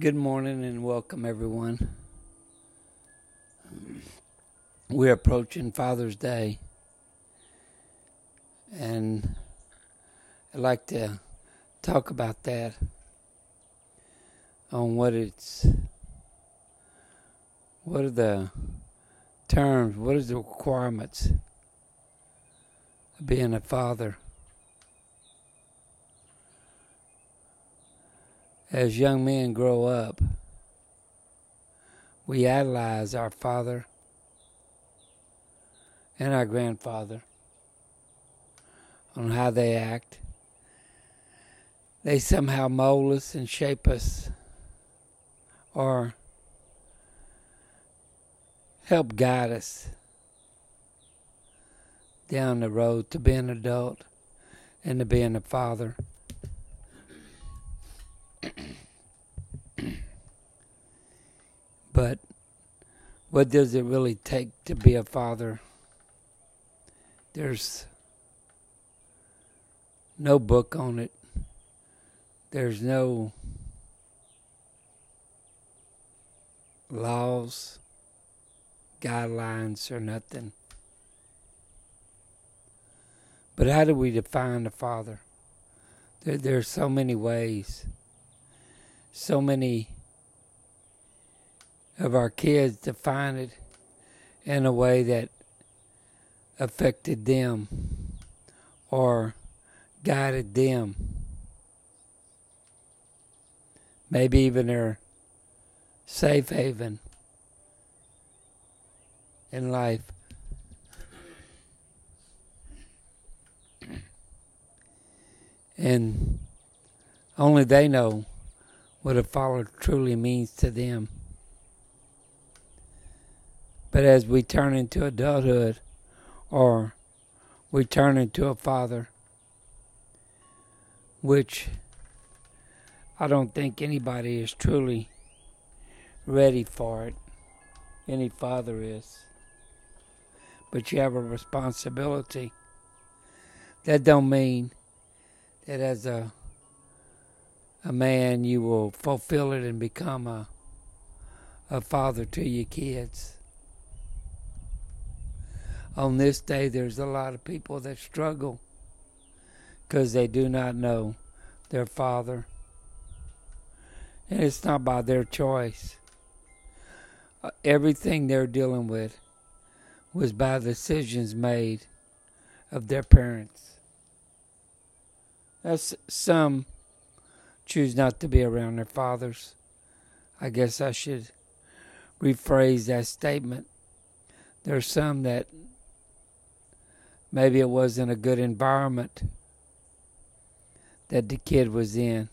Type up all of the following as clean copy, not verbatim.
Good morning and welcome, everyone. We're approaching Father's Day, and I'd like to talk about that, on what are the terms, what is the requirements of being a father. As young men grow up, we idolize our father and our grandfather on how they act. They somehow mold us and shape us or help guide us down the road to being an adult and to being a father. But what does it really take to be a father? There's no book on it. There's no laws, guidelines, or nothing. But how do we define a father? There are so many ways. So many of our kids define it in a way that affected them or guided them. Maybe even their safe haven in life. And only they know what a father truly means to them. But as we turn into adulthood, or we turn into a father, which I don't think anybody is truly ready for it. Any father is. But you have a responsibility. That don't mean that as a man you will fulfill it and become a father to your kids. On this day, there's a lot of people that struggle because they do not know their father. And it's not by their choice. Everything they're dealing with was by decisions made of their parents. Some choose not to be around their fathers. I guess I should rephrase that statement. There's some that maybe it wasn't a good environment that the kid was in.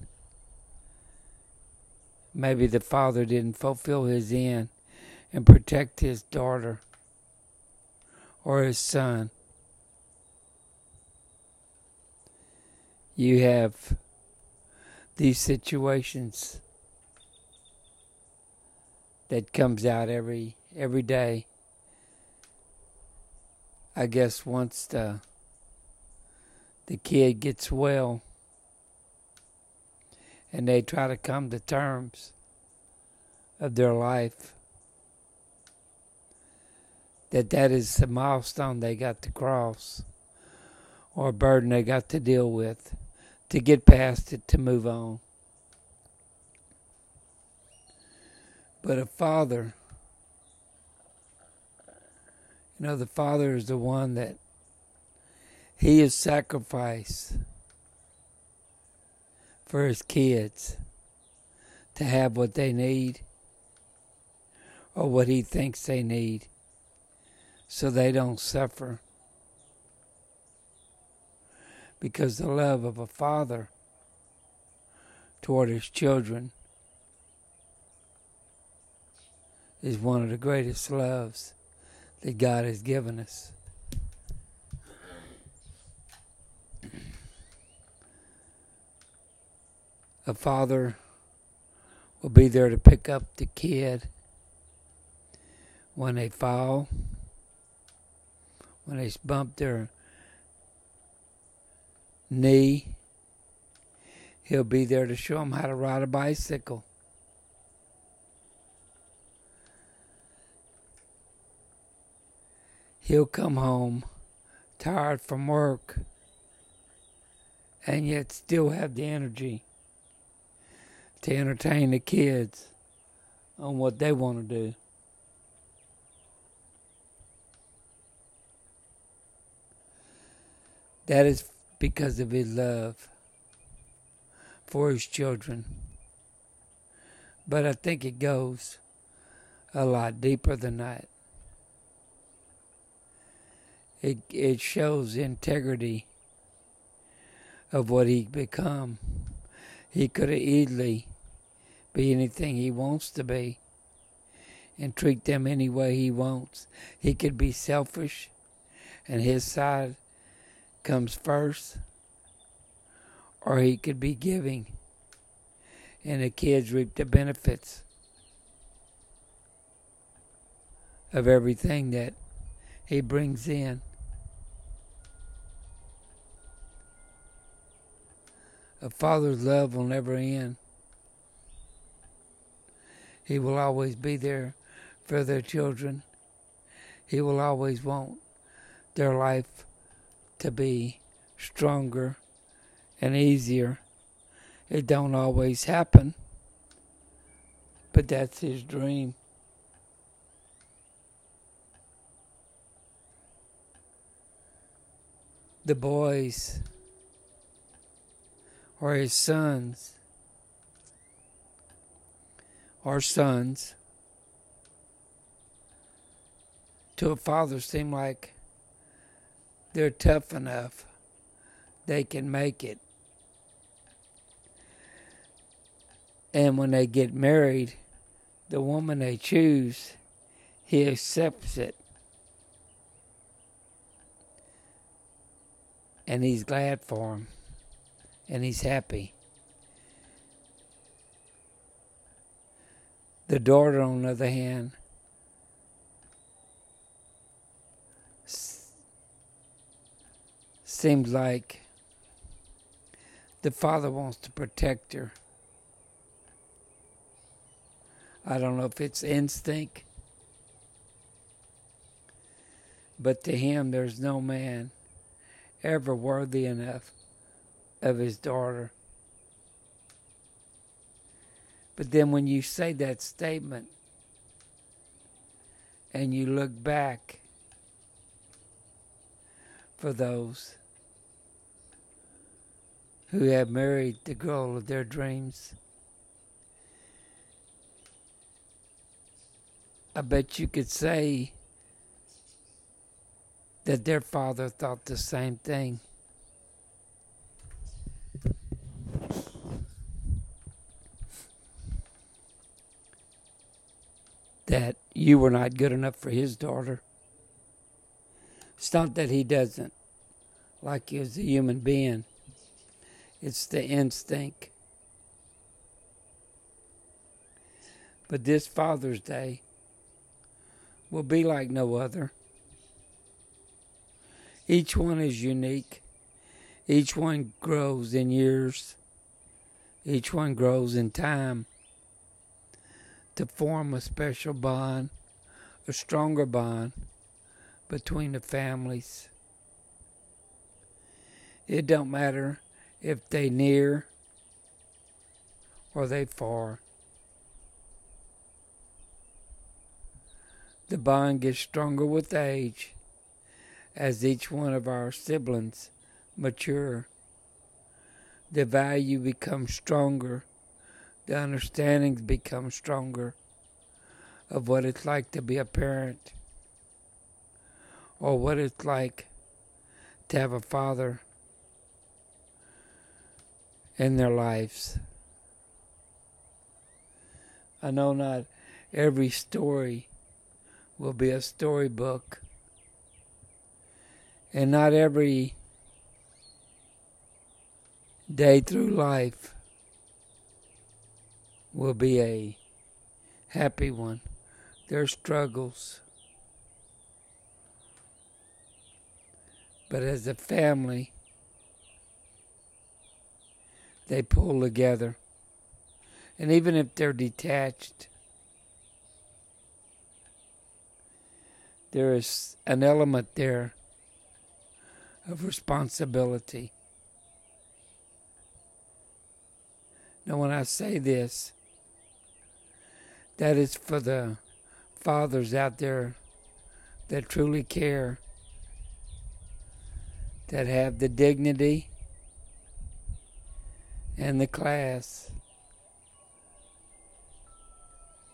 Maybe the father didn't fulfill his end and protect his daughter or his son. You have these situations that comes out every day. I guess once the kid gets well and they try to come to terms of their life, that is the milestone they got to cross or a burden they got to deal with to get past it, to move on. But a father, the father is the one that he is sacrificed for his kids to have what they need or what he thinks they need so they don't suffer. Because the love of a father toward his children is one of the greatest loves that God has given us. A father will be there to pick up the kid when they fall, when they bump their knee. He'll be there to show them how to ride a bicycle, He'll come home tired from work and yet still have the energy to entertain the kids on what they want to do. That is because of his love for his children. But I think it goes a lot deeper than that. It shows integrity of what he's become. He could have easily be anything he wants to be and treat them any way he wants. He could be selfish and his side comes first, or he could be giving and the kids reap the benefits of everything that he brings in. A father's love will never end. He will always be there for their children. He will always want their life to be stronger and easier. It don't always happen, but that's his dream. The boys or his sons or sons to a father seem like they're tough enough, they can make it. And when they get married, the woman they choose, he accepts it. And he's glad for him. And he's happy. The daughter, on the other hand, seems like the father wants to protect her. I don't know if it's instinct, but to him, there's no man ever worthy enough of his daughter. But then when you say that statement and you look back for those who have married the girl of their dreams, I bet you could say that their father thought the same thing. That you were not good enough for his daughter. It's not that he doesn't like you as a human being. It's the instinct. But this Father's Day will be like no other. Each one is unique. Each one grows in years. Each one grows in time to form a special bond, a stronger bond between the families. It don't matter if they near or they far. The bond gets stronger with age as each one of our siblings mature. The value becomes stronger. The understandings become stronger of what it's like to be a parent or what it's like to have a father in their lives. I know not every story will be a storybook, and not every day through life will be a happy one. There's struggles. But as a family, they pull together. And even if they're detached, there is an element there of responsibility. Now, when I say this, that is for the fathers out there that truly care, that have the dignity and the class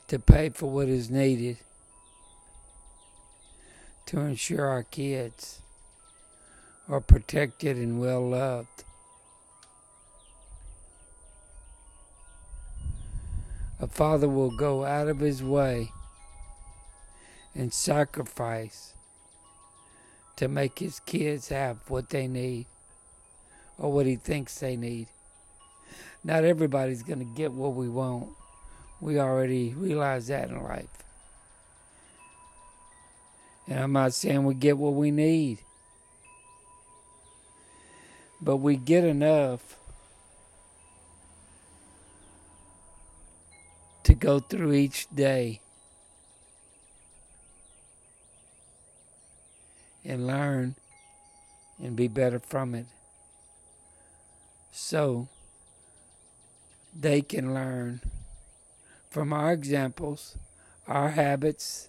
to pay for what is needed to ensure our kids are protected and well loved. A father will go out of his way and sacrifice to make his kids have what they need or what he thinks they need. Not everybody's going to get what we want. We already realize that in life. And I'm not saying we get what we need, but we get enough to go through each day and learn and be better from it, so they can learn from our examples, our habits,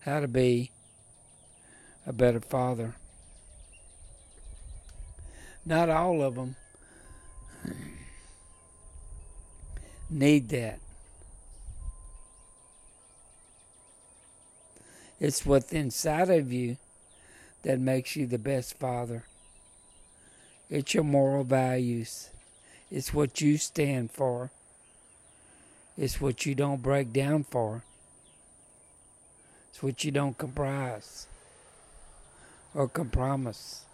how to be a better father. Not all of them need that. It's what's inside of you that makes you the best father. It's your moral values. It's what you stand for. It's what you don't break down for. It's what you don't comprise or compromise.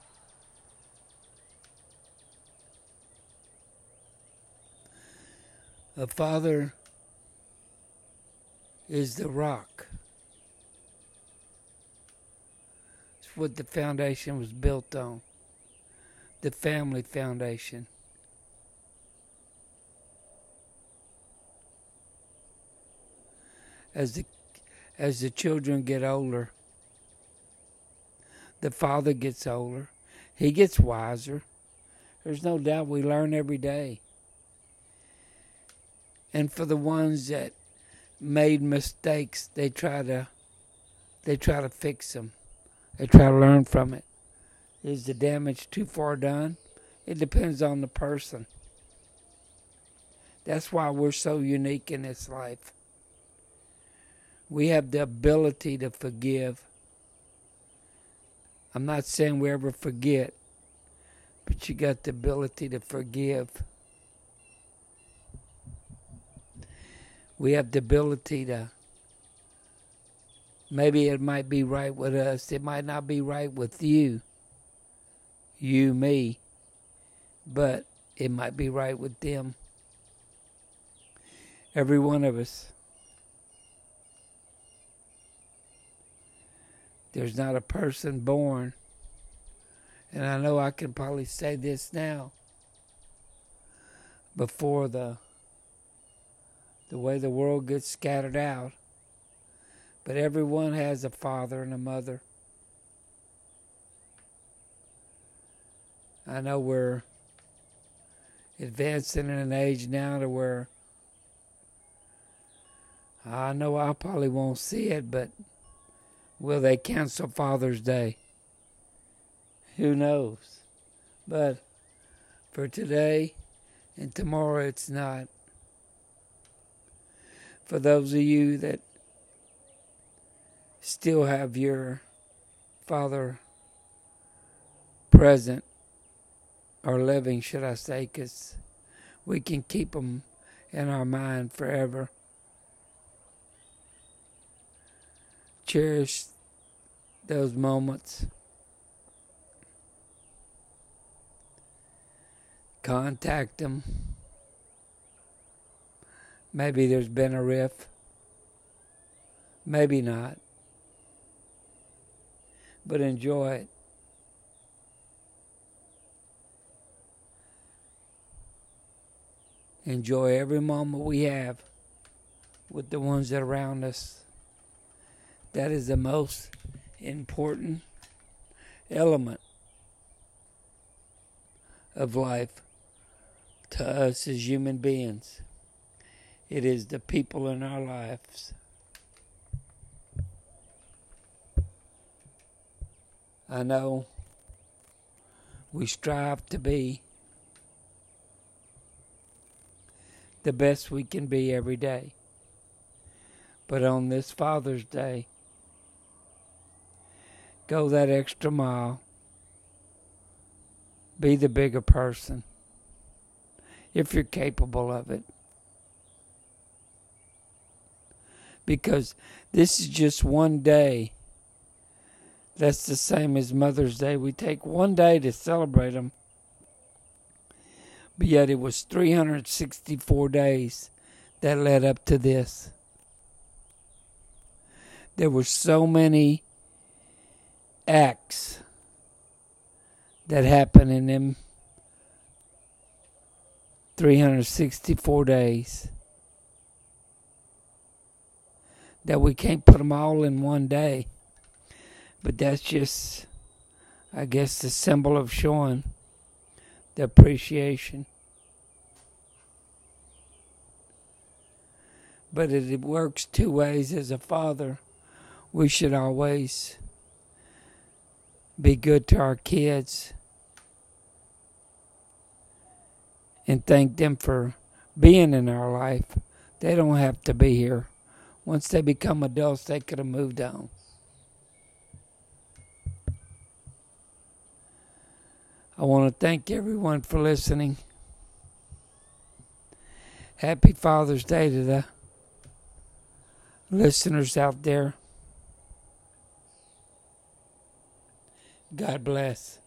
A father is the rock. It's what the foundation was built on, the family foundation. As the children get older, the father gets older. He gets wiser. There's no doubt we learn every day. And for the ones that made mistakes, they try to fix them. They try to learn from it. Is the damage too far done? It depends on the person. That's why we're so unique in this life. We have the ability to forgive. I'm not saying we ever forget, but you got the ability to forgive. We have the ability to, maybe it might be right with us, it might not be right with you, me, but it might be right with them. Every one of us. There's not a person born, and I know I can probably say this now, before the way the world gets scattered out. But everyone has a father and a mother. I know we're advancing in an age now to where I know I probably won't see it, but will they cancel Father's Day? Who knows? But for today and tomorrow, it's not. For those of you that still have your father present or living, should I say, because we can keep them in our mind forever. Cherish those moments. Contact them. Maybe there's been a rift. Maybe not. But enjoy it. Enjoy every moment we have with the ones that are around us. That is the most important element of life to us as human beings. It is the people in our lives. I know we strive to be the best we can be every day. But on this Father's Day, go that extra mile. Be the bigger person, if you're capable of it. Because this is just one day. That's the same as Mother's Day. We take one day to celebrate them. But yet it was 364 days that led up to this. There were so many acts that happened in them 364 days that we can't put them all in one day. But that's just, I guess, the symbol of showing the appreciation. But it works two ways. As a father, we should always be good to our kids and thank them for being in our life. They don't have to be here. Once they become adults, they could have moved on. I want to thank everyone for listening. Happy Father's Day to the listeners out there. God bless.